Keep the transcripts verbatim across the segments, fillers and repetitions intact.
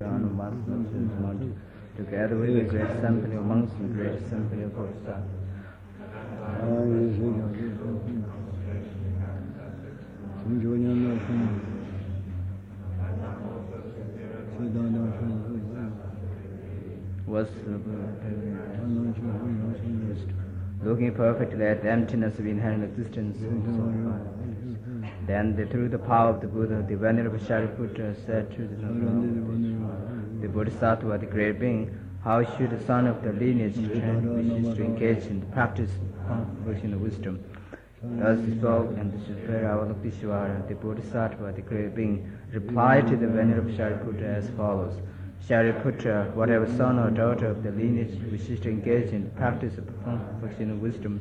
Together with the great symphony of monks and great symphony of Bodhisattvas. Was looking perfectly at the emptiness of inherent existence. Then, the, through the power of the Buddha, the Venerable Shariputra said to the The Bodhisattva, the great being, how should the son of the lineage train, which is to engage in the practice of devotional wisdom? Thus he spoke, and the superior Avalokiteshvara, the Bodhisattva, the great being, replied to the Venerable Shariputra as follows: Shariputra, whatever son or daughter of the lineage wishes to engage in the practice of devotional wisdom,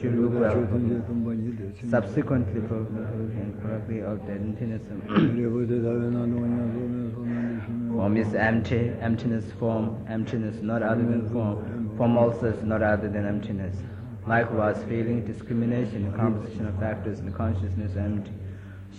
should look well subsequently and correctly of the emptiness Form is empty, emptiness form, emptiness not other than form, form also is not other than emptiness. Likewise, feeling, discrimination, composition of factors and consciousness are empty.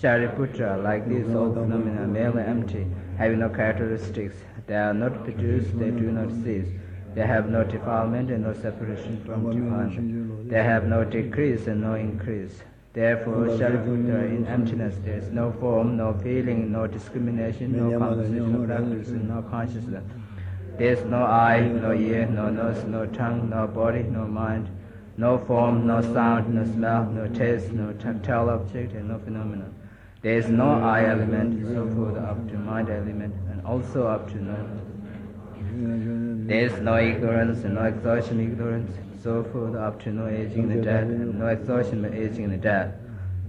Shariputra, like these, all phenomena are merely empty, having no characteristics. They are not produced, they do not cease. They have no defilement and no separation from divine. They have no decrease and no increase. Therefore, Shariputra, in emptiness there is no form, no feeling, no discrimination, no composition of factors, no consciousness. There is no eye, no ear, no nose, no tongue, no body, no mind, no form, no sound, no smell, no taste, no tactile object, and no phenomenon. There is no eye element, so further up to mind element, and also up to knowledge. There is no ignorance and no exhaustion ignorance. So further up to no aging and death, and no exhaustion but aging and death.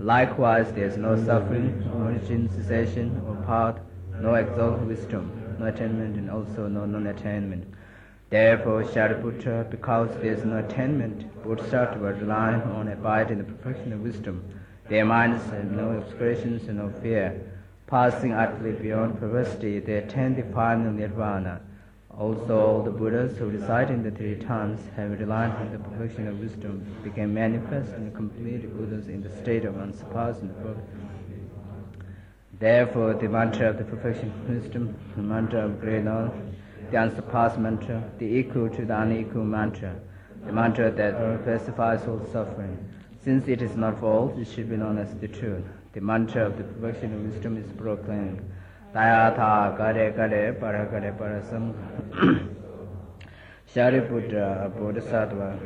Likewise, there is no suffering, origin, cessation, or path, no exalted wisdom, no attainment, and also no non-attainment. Therefore, Shariputra, because there is no attainment, Bodhisattva relying on abiding in the perfection of wisdom, their minds have no obscurations and no fear. Passing utterly beyond perversity, they attain the final nirvana. Also, all the Buddhas who recited the three times have relied on the perfection of wisdom, became manifest and complete Buddhas in the state of unsurpassed perfection. Therefore, the mantra of the perfection of wisdom, the mantra of great knowledge, the unsurpassed mantra, the equal to the unequal mantra, the mantra that pacifies all suffering. Since it is not false, it should be known as the truth. The mantra of the perfection of wisdom is proclaimed. Tayatha kare kare para kare para sam. Shariputra, a bodhisattva,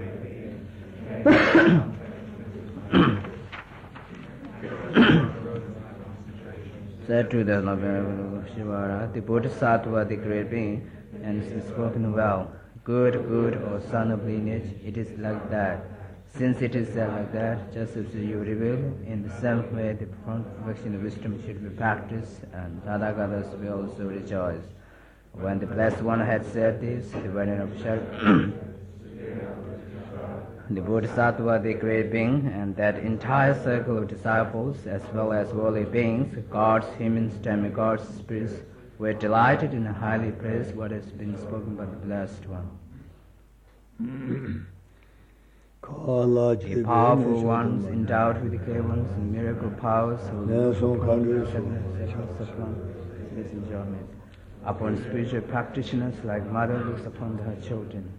said to the Lord Shivara, the bodhisattva, the great being, and is spoken well. Good, good, O son of lineage, it is like that. Since it is like that, just as you reveal, in the same way the perfection of wisdom should be practiced, and Tathagatas will also rejoice. When the Blessed One had said this, the Venerable Shariputra, the Bodhisattva, the Great Being, and that entire circle of disciples, as well as worldly beings, gods, humans, demigods, spirits, were delighted and highly praised what has been spoken by the Blessed One. The powerful ones endowed with the clear ones and miracle powers who this enjoyment. Upon spiritual practitioners like mother looks upon her children.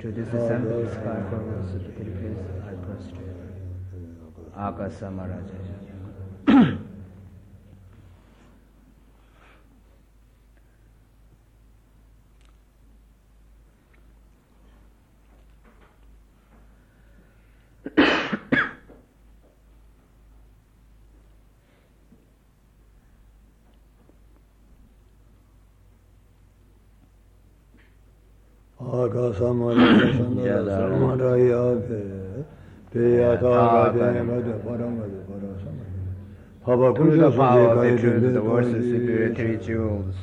To this assembly sky forwards of the Philippines I prostrate. Akasa Maharaja. Akasa Maharaja Through the power of the truth, the words of superior three jewels.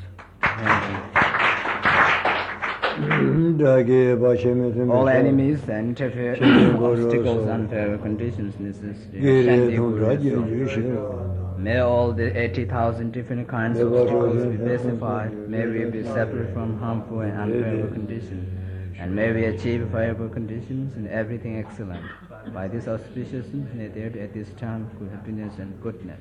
All enemies and interference, obstacles, unfair conditions, necessity, shanti Guru. May all the eighty thousand different kinds of obstacles be pacified. May we be separate from harmful and unfavorable conditions. And may we achieve favorable conditions and everything excellent. By this auspiciousness, may there be at this time good happiness and goodness.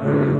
Yeah.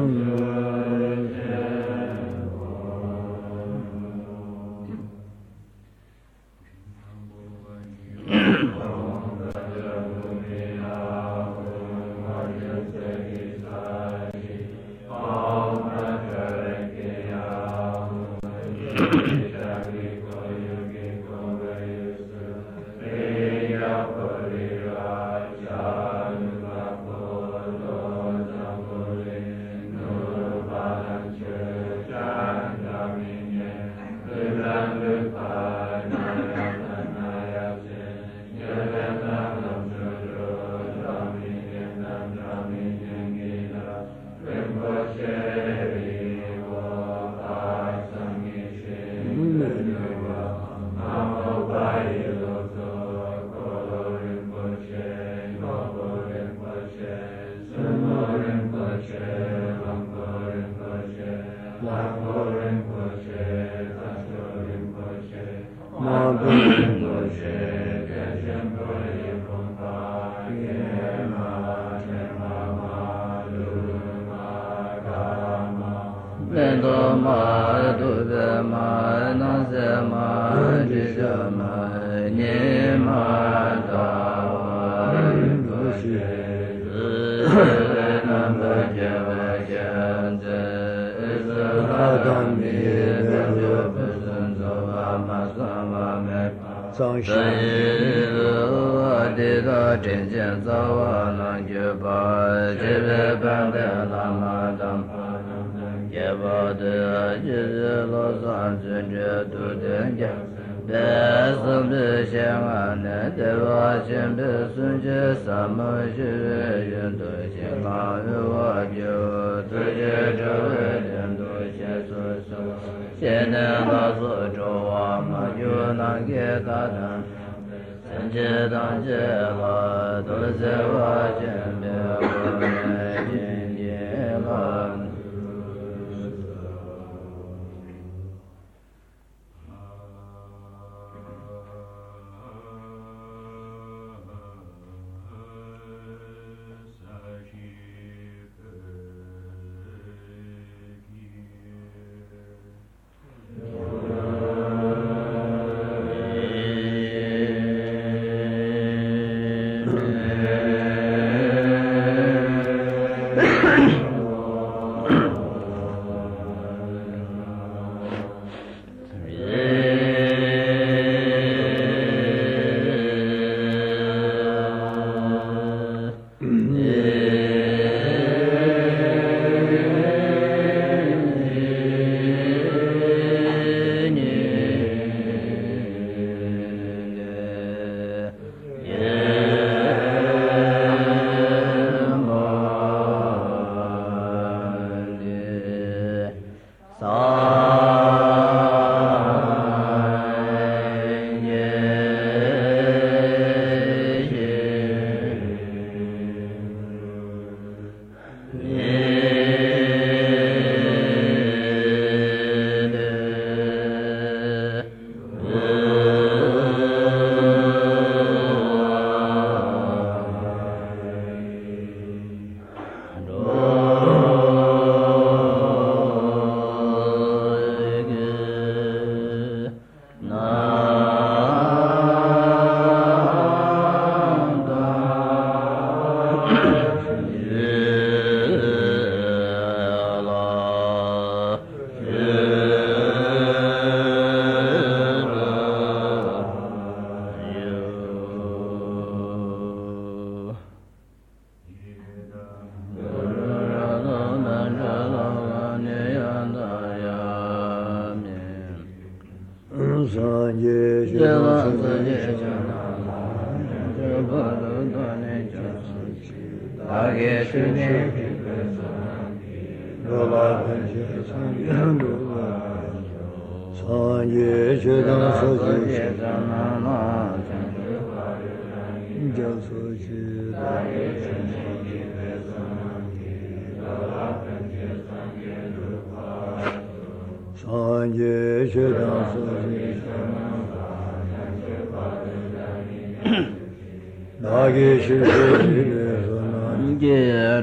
Uh,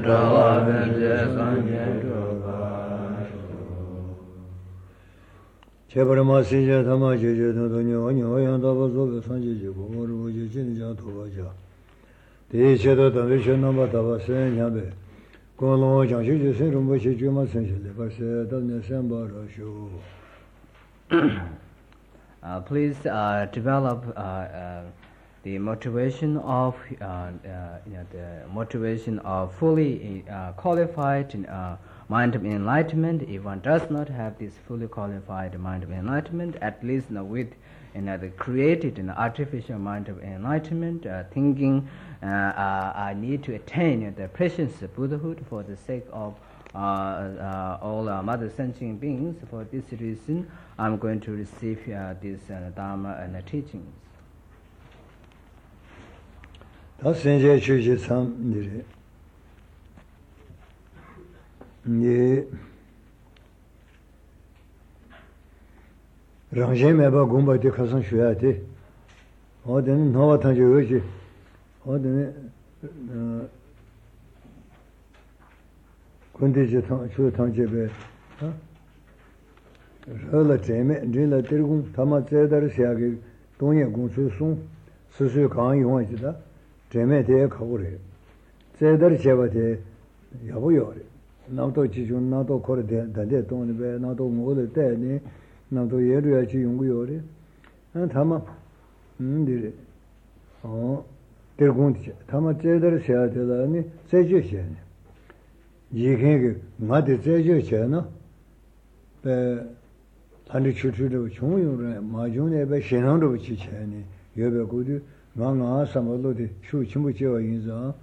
please uh, develop uh, uh, the motivation of uh, uh, you know, the motivation of fully uh, qualified uh, mind of enlightenment. If one does not have this fully qualified mind of enlightenment, at least you know, with you know, the created and you know, artificial mind of enlightenment, uh, thinking uh, uh, I need to attain you know, the precious Buddhahood for the sake of uh, uh, all uh, mother sentient beings. For this reason, I'm going to receive uh, this uh, Dharma and uh, teachings. That's in the church. Some ye Range me ba gumba de kasan shuati. O den nova tanjuji. O den Kundi Tanjebe. Rela Tame, Drilla Tirgum, Tamatsedar Siagi, Tonya Gunsusun, Susu Khan Yuanjida, Tame de Kauri, Sedar Chevate, Yabuyori, Nato Chijun, Nato Korda, Dadeton, Nato Mole Teddy, Nato Yeruachi Yunguyori, and Tama Ndiri. Oh, Tirgunch, Tamatsedar Siatelani, Sejusian. Jiking, Madi Sejusiana, Tandi Chutu, Chung, Majun, Ebe, Shenando Chichani, Yebakudu, Manga, Samalo, Shu Chimucho, Inza,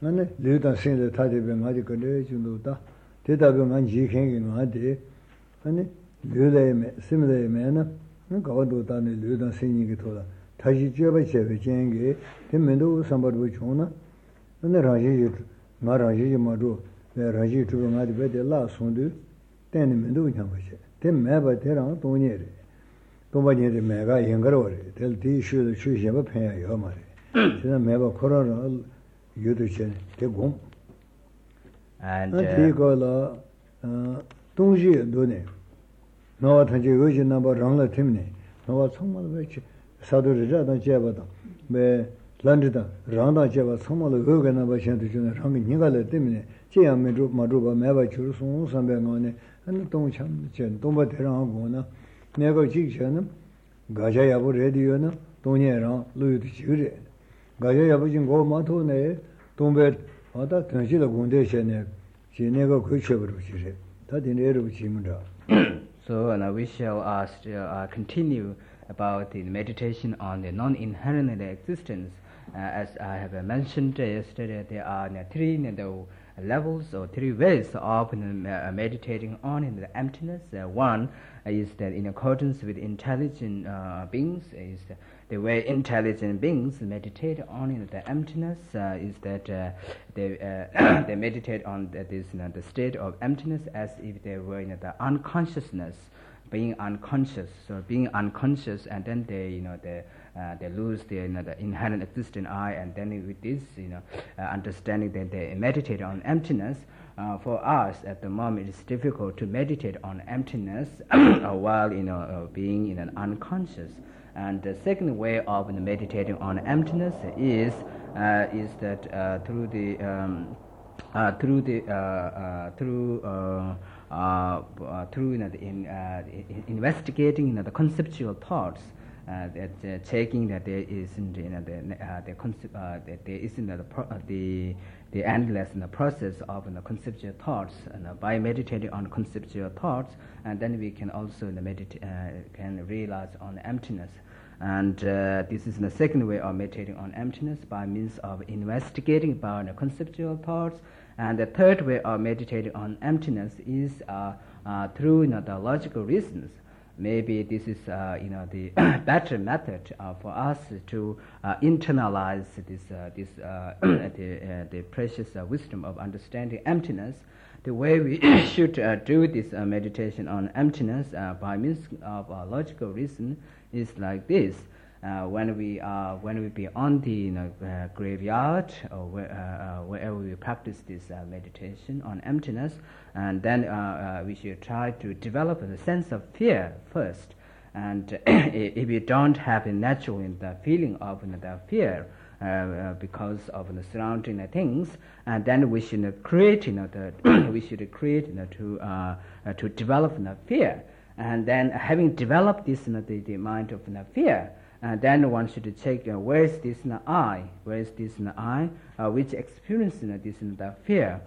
and Lutan sing the Tadibe Magical Age in Luta, Titabuman Jiking in Madi, and Lule similar manner, and Godutan Lutan singing it all. Taji Jebachev, Jengi, Timendu, somebody with Chona, and the Raji Maraji Madu, the Raji to Madibe, the last one. Then me do it. Then me but there are two near. Nobody mega younger or tell tea should choose your pair, your money. Then me have coronal you to change the gum. And he called uh Tunji Dune. No what had you vision about Rangla Timney. No what someone which Sadurja and Jabata. Be Landita, Randa Java, some of the Gogan about Shanty, Ranging Nigala Timney. Chia me droop Madruba Meva Churson, some bang and don't chan, don't but around, never cheek chanum, Gajayabu Rediana, Tonyera, Louis Chure, Gajayabujin go matone, don't bet other Tanjila Gundation, she never could shepherd with you. That in air with Chimunda. So, and uh, we shall uh, still, uh, continue about the meditation on the non inherent existence. Uh, as I have uh, mentioned yesterday, there are uh, three uh, levels or three ways of uh, meditating on in the emptiness. Uh, one is that in accordance with intelligent uh, beings, is the way intelligent beings meditate on in the emptiness, uh, is that uh, they uh, they meditate on the, this you know, the state of emptiness as if they were in you know, the unconsciousness, being unconscious, so being unconscious, and then they you know they Uh, they lose their you know, the inherent existing I, and then with this, you know, uh, understanding that they meditate on emptiness. Uh, for us, at the moment, it's difficult to meditate on emptiness while you know uh, being in an unconscious. And the second way of you know, meditating on emptiness is uh, is that uh, through the um, uh, through the uh, uh, through. Uh, Uh, uh, through you know, the in, uh, investigating you know, the conceptual thoughts, uh, that uh, checking that there isn't you know, the uh, the concept uh, that there isn't uh, the, pro- uh, the the endless in you know, the process of you know, conceptual thoughts, and you know, by meditating on conceptual thoughts, and then we can also you know, medita- uh, can realize on emptiness. And uh, this is the second way of meditating on emptiness, by means of investigating about uh, conceptual thoughts. And the third way of meditating on emptiness is uh, uh, through you know, the logical reasons. Maybe this is uh, you know the better method uh, for us to uh, internalize this uh, this uh, the, uh, the precious uh, wisdom of understanding emptiness. The way we should uh, do this uh, meditation on emptiness uh, by means of uh, logical reason is like this. uh, when we are when we be on the you know, uh, graveyard or where, uh, wherever we practice this uh, meditation on emptiness, and then uh, uh, we should try to develop a sense of fear first. And if you don't have a natural in the feeling of in the fear, Uh, uh, because of the surrounding uh, things, and then we should uh, create, you know, the we should create, you know, to uh, uh, to develop you know, fear, and then having developed this, you know, the, the mind of you know, fear, and then one should check uh, where is this you know, I, where is this you know, I, uh, which experience you know, this you know, the fear,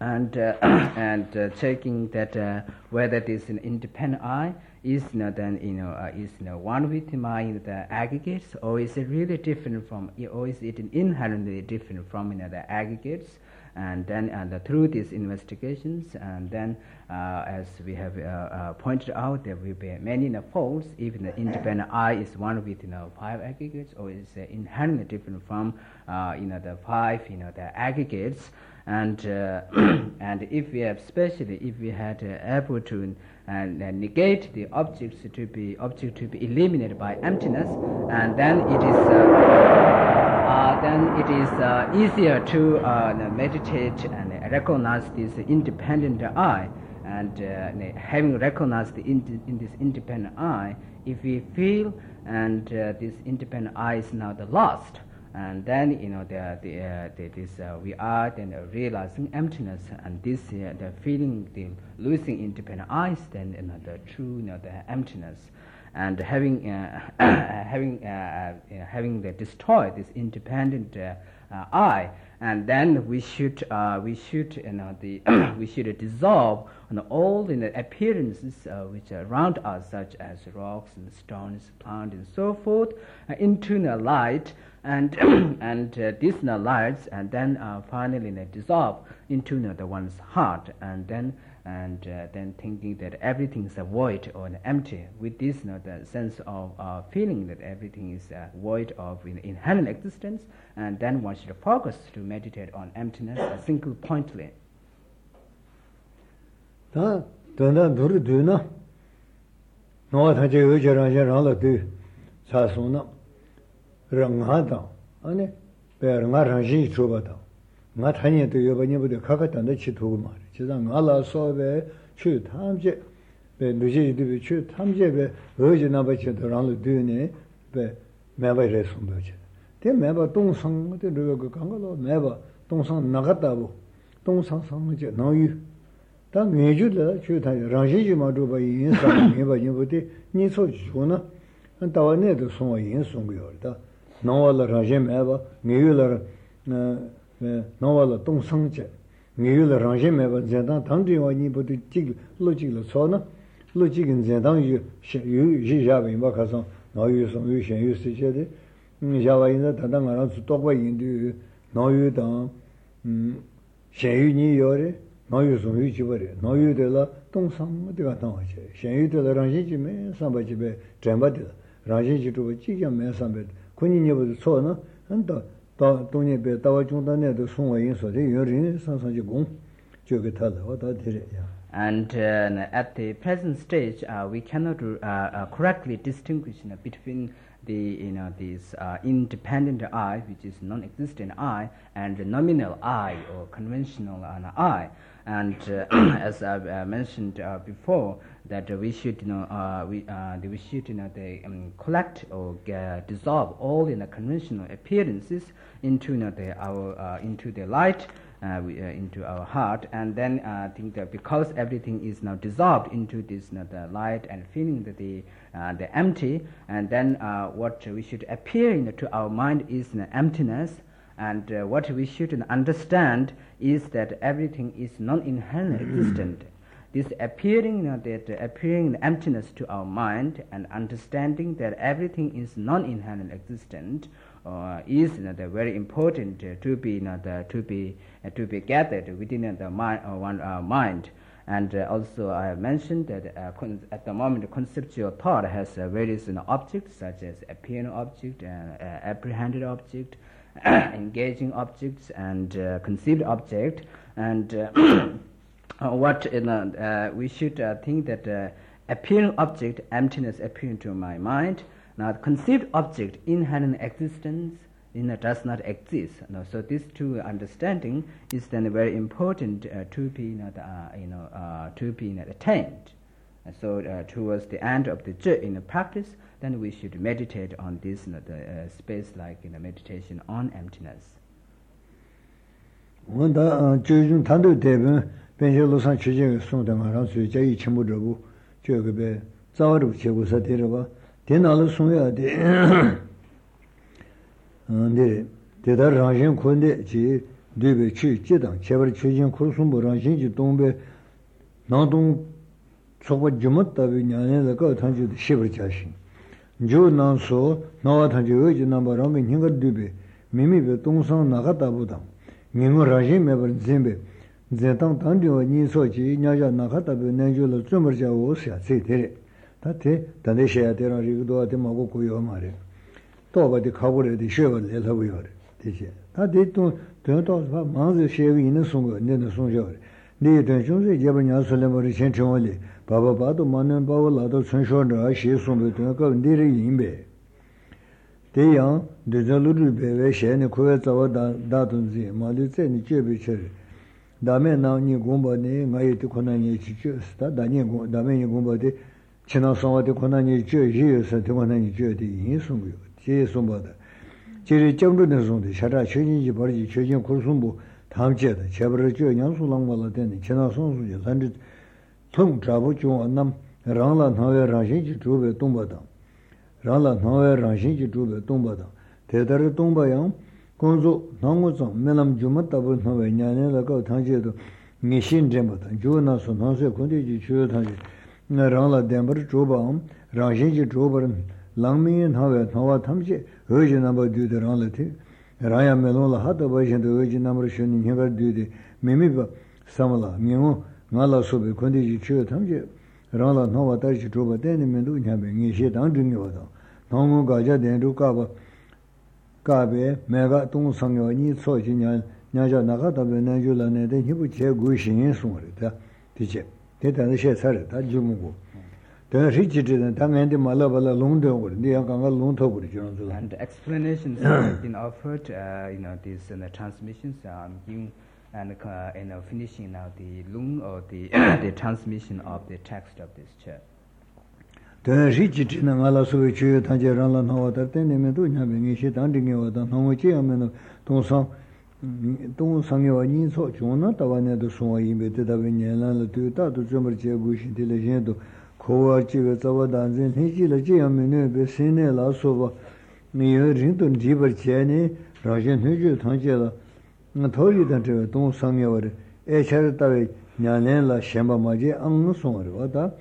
and uh, and uh, checking that uh, whether this an independent I is you know, then you know uh, is you know, one with my you know, the aggregates, or is it really different from, or is it inherently different from you know, the aggregates? And then and uh, through these investigations, and then uh, as we have uh, uh, pointed out, there will be many you know, folds. Even the independent I is one with you know, five aggregates, or is uh, inherently different from uh, you know the five you know the aggregates. And uh, and if we have, especially if we had uh, able to and uh, negate the objects to be object to be eliminated by emptiness, and then it is uh, uh, then it is uh, easier to uh, meditate and recognize this independent I. And uh, having recognized the in, in this independent I, if we feel and uh, this independent I is now the lost, and then you know the the, uh, the this uh, we are then uh, realizing emptiness, and this uh, the feeling the losing independent eyes, then you know, the true you know, the emptiness, and having uh, having uh, you know, having the destroyed this independent uh, uh, I, and then we should uh, we should you know the we should dissolve on all the you know, appearances uh, which are around us, such as rocks and stones, plants and so forth, uh, into the light. And and uh, these you know, lights, and then uh, finally they dissolve into you know, the one's heart, and then and uh, then thinking that everything is uh, void or empty, with this you know, the sense of uh, feeling that everything is uh, void of in, inherent existence, and then one should focus to meditate on emptiness uh, single pointedly. Rangada, Anne, per Maraji Trubata, Matania to Yobanibu the Kakatan, the Chitumar, Chidang Allah saw the Chut Hamje, the Nuji to be Chut Hamje, the Virgin Abachet around the Dune, the Mavares from Virgin. Then Mava Tongsang, the Ruga Kangalo, Mava, Tongsang Nagatabo, Tongsang Sangaja, no you. Tang Nijuda, Chut Ranji Maduba in San Eva Nibuti, Niso Juna, and Tawane to Soma in Sungiorta. Noala Rangem Eva, Miula Noala Tong Sanche, Miula Rangem Eva Zedan, Tandriwani, but the Tig Logical Sona, Logic and Zedan, you Java in Bacazon, no use on Ush and used to Jedi, Java in the Tadamaran to talk away into no you down, Shay Ni Yore, no use on Uchibore, no you de la Tong Sam, the Gatanoche, Shay you to the Rangime, somebody be Trembadilla, Rangi to a chicken man, somebody. Kunyibu Sona, and Tony Betawa Jundane, the Songway, so the Yurin, Sansanjung, Jogatala, what I did. And at the present stage, uh, we cannot uh, uh, correctly distinguish you know, between the, you know, this uh, independent I, which is non existent I, and the nominal I or conventional I. And uh, as I've uh, mentioned uh, before, that uh, we should, you know, uh, we uh, we should, you know, they, um, collect or uh, dissolve all in you know, the conventional appearances into, you know, the our uh, into the light, uh, we, uh, into our heart, and then uh, think that because everything is now dissolved into this, you know, the light and feeling that the uh, the empty, and then uh, what we should appear you know, to our mind is you know, emptiness. And uh, what we should understand is that everything is non-inherent existent. This appearing, you know, that uh, appearing emptiness to our mind, and understanding that everything is non-inherent existent, uh, is you know, the very important uh, to be, you know, the, to be, uh, to be gathered within uh, the mind, uh, one uh, mind. And uh, also I have mentioned that uh, con- at the moment conceptual thought has uh, various you know, objects, such as appearing object, uh, uh, apprehended object, engaging objects, and uh, conceived object, and uh, what you know, uh, we should uh, think that uh, appearing object, emptiness appearing to my mind, Now, the conceived object in had an existence, in a does not exist. No, so these two understanding is then very important uh, to be not, uh, you know, uh, to be not attained. And so, uh, towards the end of the je in the practice, then we should meditate on this, you know, the uh, space, like in you know, the meditation on emptiness. Wanda chujun tando deben penjelo san chujun sunda maran su jayi chimudru chugbe zawaru chego satiraba denalo suya de ande dedar ranjin konde ji debe chi jidan chebar chujun kursun boranjin ji dombe nandung soba jumat tabi nyane la ka tanju de shibar chashin jo nanso nawa tanju ji nambaram hinga debe mimi be tongsan nagata budam Mimo Rajim ever Zimbe, Zetang Tandio, Nisochi, Naja Nakata, Benjula, Zumerja, Osia, Citri, Tate, Tanisha, Terra Rigo, Temagoku, Mare. Toba the Kabul, the Shiva, Elavior, Tisha. Tate to Tuntos, Manzi, Shevi, Innocent, Nenasonjor. The attention is Jabana Solemori Centrale, Baba Bato, Manan, Bavalato, Sunshore, She, Sumbetunka, and Diri Imbe. Deyan, dejaludu beve shene kuweta wa datunzi, malice ni chebe chere. Dame na ni gumba ne, ngayeti kona ni chichu, sta, dame ni gumba de, china sanwa te kona ni chichu, jiyo sa te kona ni chichu, te yin sumbu yo, jiye sumba da. Chiri chemru ne sumde, shara chujinji barji, chujin kursumbu, tamche da, chebra chiyo nyansu langwa la teni, china sansu je, lanji tung trabu chungwa nam, rangla nawe rangshinji chube tumba dam. Rala Nava Ranshinji Druba Tumbada, Tetari Tumbayam, Konzo, Nangozam, Melam Jumatabu Nava, Nyanelaka Tanjeto, Nishin Jembata, Junasu, Nansu Kundi, Chutanji, Rala Dember Drubam, Ranshinji Drubaran, Langmi and Hava, Nava Tamji, Urgent number due the Ralati, Raya Melola Hatabajan, the urgent number shunning never due the Mimiba, Samala, Mimo, Nala Subi Kundi Chutanji, Rala Nava Tarji Druba, then the Mendu having Nishit Andringavata. Namo Gaja Dendu Kaba Kabe, Mega Tung Sangani, Sojinan, Naja Nakata, Benajula, and he would share Gushin in Sumrita, teacher. Teta the Shesarata, Jumugo. Then Richard and Tang and the Malavala loaned over, the Akanga loaned over. And explanations have been offered, uh, you know, these uh, transmissions are um, giving and uh, you know, finishing now the loom or the, the transmission of the text of this chapter. Then Richard and Alasuichu, Tangerana, Nova, Tenemetu, Nabinishi, Tandinga, Nomochi, Ameno, Tonsan, Tonsangani, so Jonat, Avaneto, Soimbe, Tavinian, Tuta, Jumbercia, Bush, Intelligento, Coachi, Vetava, Danzin, Higilaci, Amene, Bessine, Lasova, Near Rinton, Giber, Chene, Rajan Hugh, Tangela, Natori, Tantra, Tonsangiore, Echaratavi, Nanella, Shemba Maji, Anguson, Vata.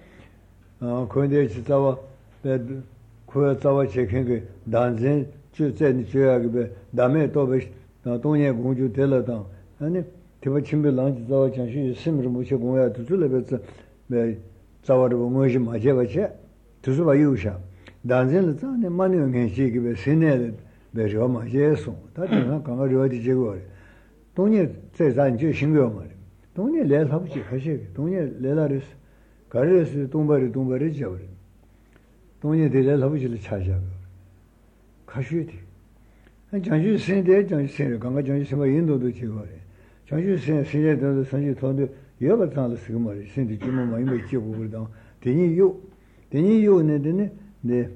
Quindi ci stava per quella stava cercando danze ci senti che da me dove da ogni gongio della da ne ti faccio un lancio stava cercando sempre muce con la tulle per stava muce ma c'è c'è tu so va uscia danze la ne mani che ci che se ne per io ma c'è sono da non come io ti dico ogni sei san ci cinque ma ogni le fa ci che ogni le la Carriers Tumbari Tumbari Jabri. Tony de la Lavishil Chaja. Kashuti. And Janju sent there, Janju sent Ganga Janjima Indo to Chigori. Janju sent Sina to the Sanji Tondo, Yabatan Sigmari, sent the Jimma Mimba Chibu down. Then you, then you, and then the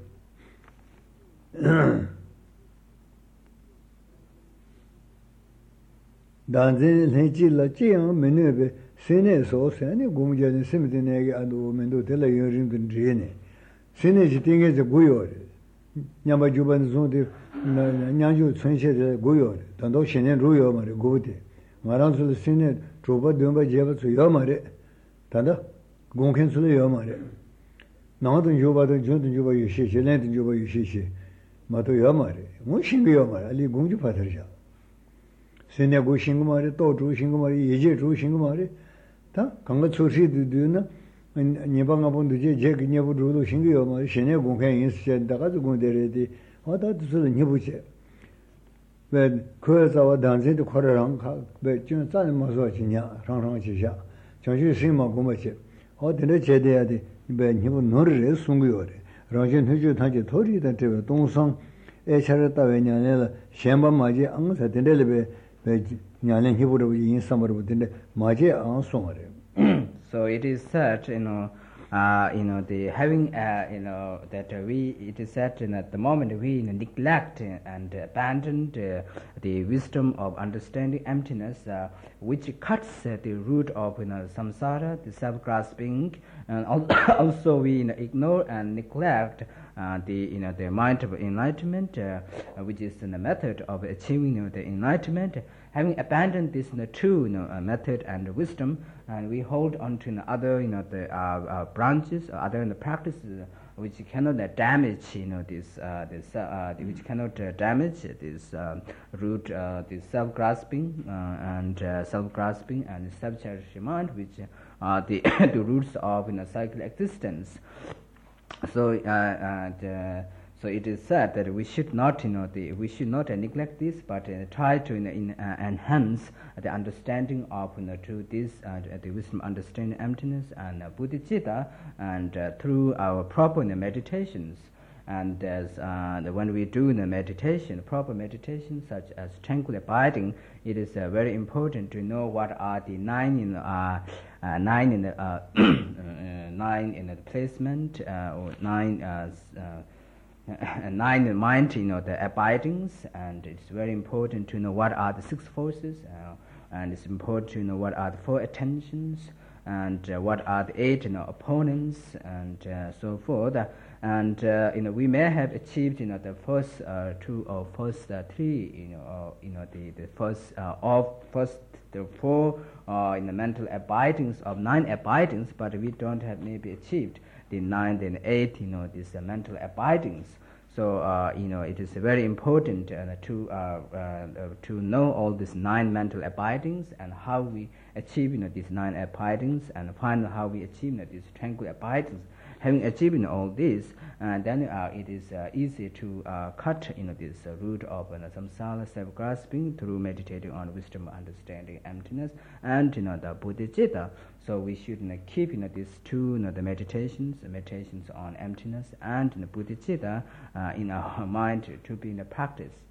Danzin Henchi Lachian, Menebe. Sene so sene gumja ne simde ne adu mendo tela yorin din jene sene jitinge de guyor nyamba juban zo de nyanju tsenshe de guyor tando sene ruyo mare gode maran so sene troba demba jeba so yo mare tanda gongken so yo mare namadun joba de jodun joba yeshe sene de joba yeshe mato yo mare mo shingo yo mare ali gongju patarja sene go shingo mare to tru shingo mare yeje tru shingo mare Kanga Sushi Duduna, and Nibangabon to Jack Nebudu Shingio, Shenebu Hain said Dakazugun Dereti, or that to the Nibuche. But Kurz our dancing to Koranka, but Jun San Mazochina, Ranjisha, Chanju Sima Gumache, or the Chede, but Nibu Nore Sungiore, Rajan Hiju Taji Tori that Tung Song, E Sharatawe Nyanela, Shamba Maji Ang Satindelebe, Nyanan Hibuda in Summer within the Maji Ang Summer. So it is said, you know, uh, you know, the having, uh, you know, that uh, we, it is said, you know, at the moment we you know, neglect and abandon uh, the wisdom of understanding emptiness, uh, which cuts uh, the root of, you know, samsara, the self-grasping, and also we you know, ignore and neglect uh, the, you know, the mind of enlightenment, uh, which is the you know, method of achieving you know, the enlightenment. Having abandoned this you know, true you know, uh, method and wisdom, and we hold on to you know, other you know, the, uh, uh, branches, or other you know, practices which cannot uh, damage you know, this, uh, this uh, which cannot uh, damage this uh, root, uh, this self-grasping uh, and uh, self-grasping and self-cherishing mind, which are the, the roots of you know, cycle existence. So, uh, and, uh, So it is said that we should not, you know, the, we should not uh, neglect this, but uh, try to you know, in, uh, enhance the understanding of, you know, through this, uh, the wisdom, understanding emptiness and uh, bodhicitta, and uh, through our proper you know, meditations. And as uh, the, when we do the meditation, proper meditation, such as tranquil abiding, it is uh, very important to know what are the nine in uh, uh, nine in the, uh, uh, nine in the placement uh, or nine. Uh, uh, And nine in mind, you know, the abidings, and it's very important to know what are the six forces, uh, and it's important to know what are the four attentions, and uh, what are the eight, you know, opponents, and uh, so forth. And, uh, you know, we may have achieved, you know, the first uh, two or first uh, three, you know, or, you know, the, the first uh, of first the four uh, in the mental abidings of nine abidings, but we don't have maybe achieved the ninth and eighth, you know, these uh, mental abidings. So, uh, you know, it is very important uh, to uh, uh, to know all these nine mental abidings and how we achieve, you know, these nine abidings, and find how we achieve, you know, these tranquil abidings. Having achieved you know, all this, and then uh, it is uh, easy to uh, cut, you know, this uh, root of you know, samsara, self-grasping, through meditating on wisdom, understanding, emptiness, and, you know, the bodhicitta. So we should you know, keep, you know, these two, you know, the meditations, the meditations on emptiness and you know, bodhicitta uh, in our mind to be in you know, practice.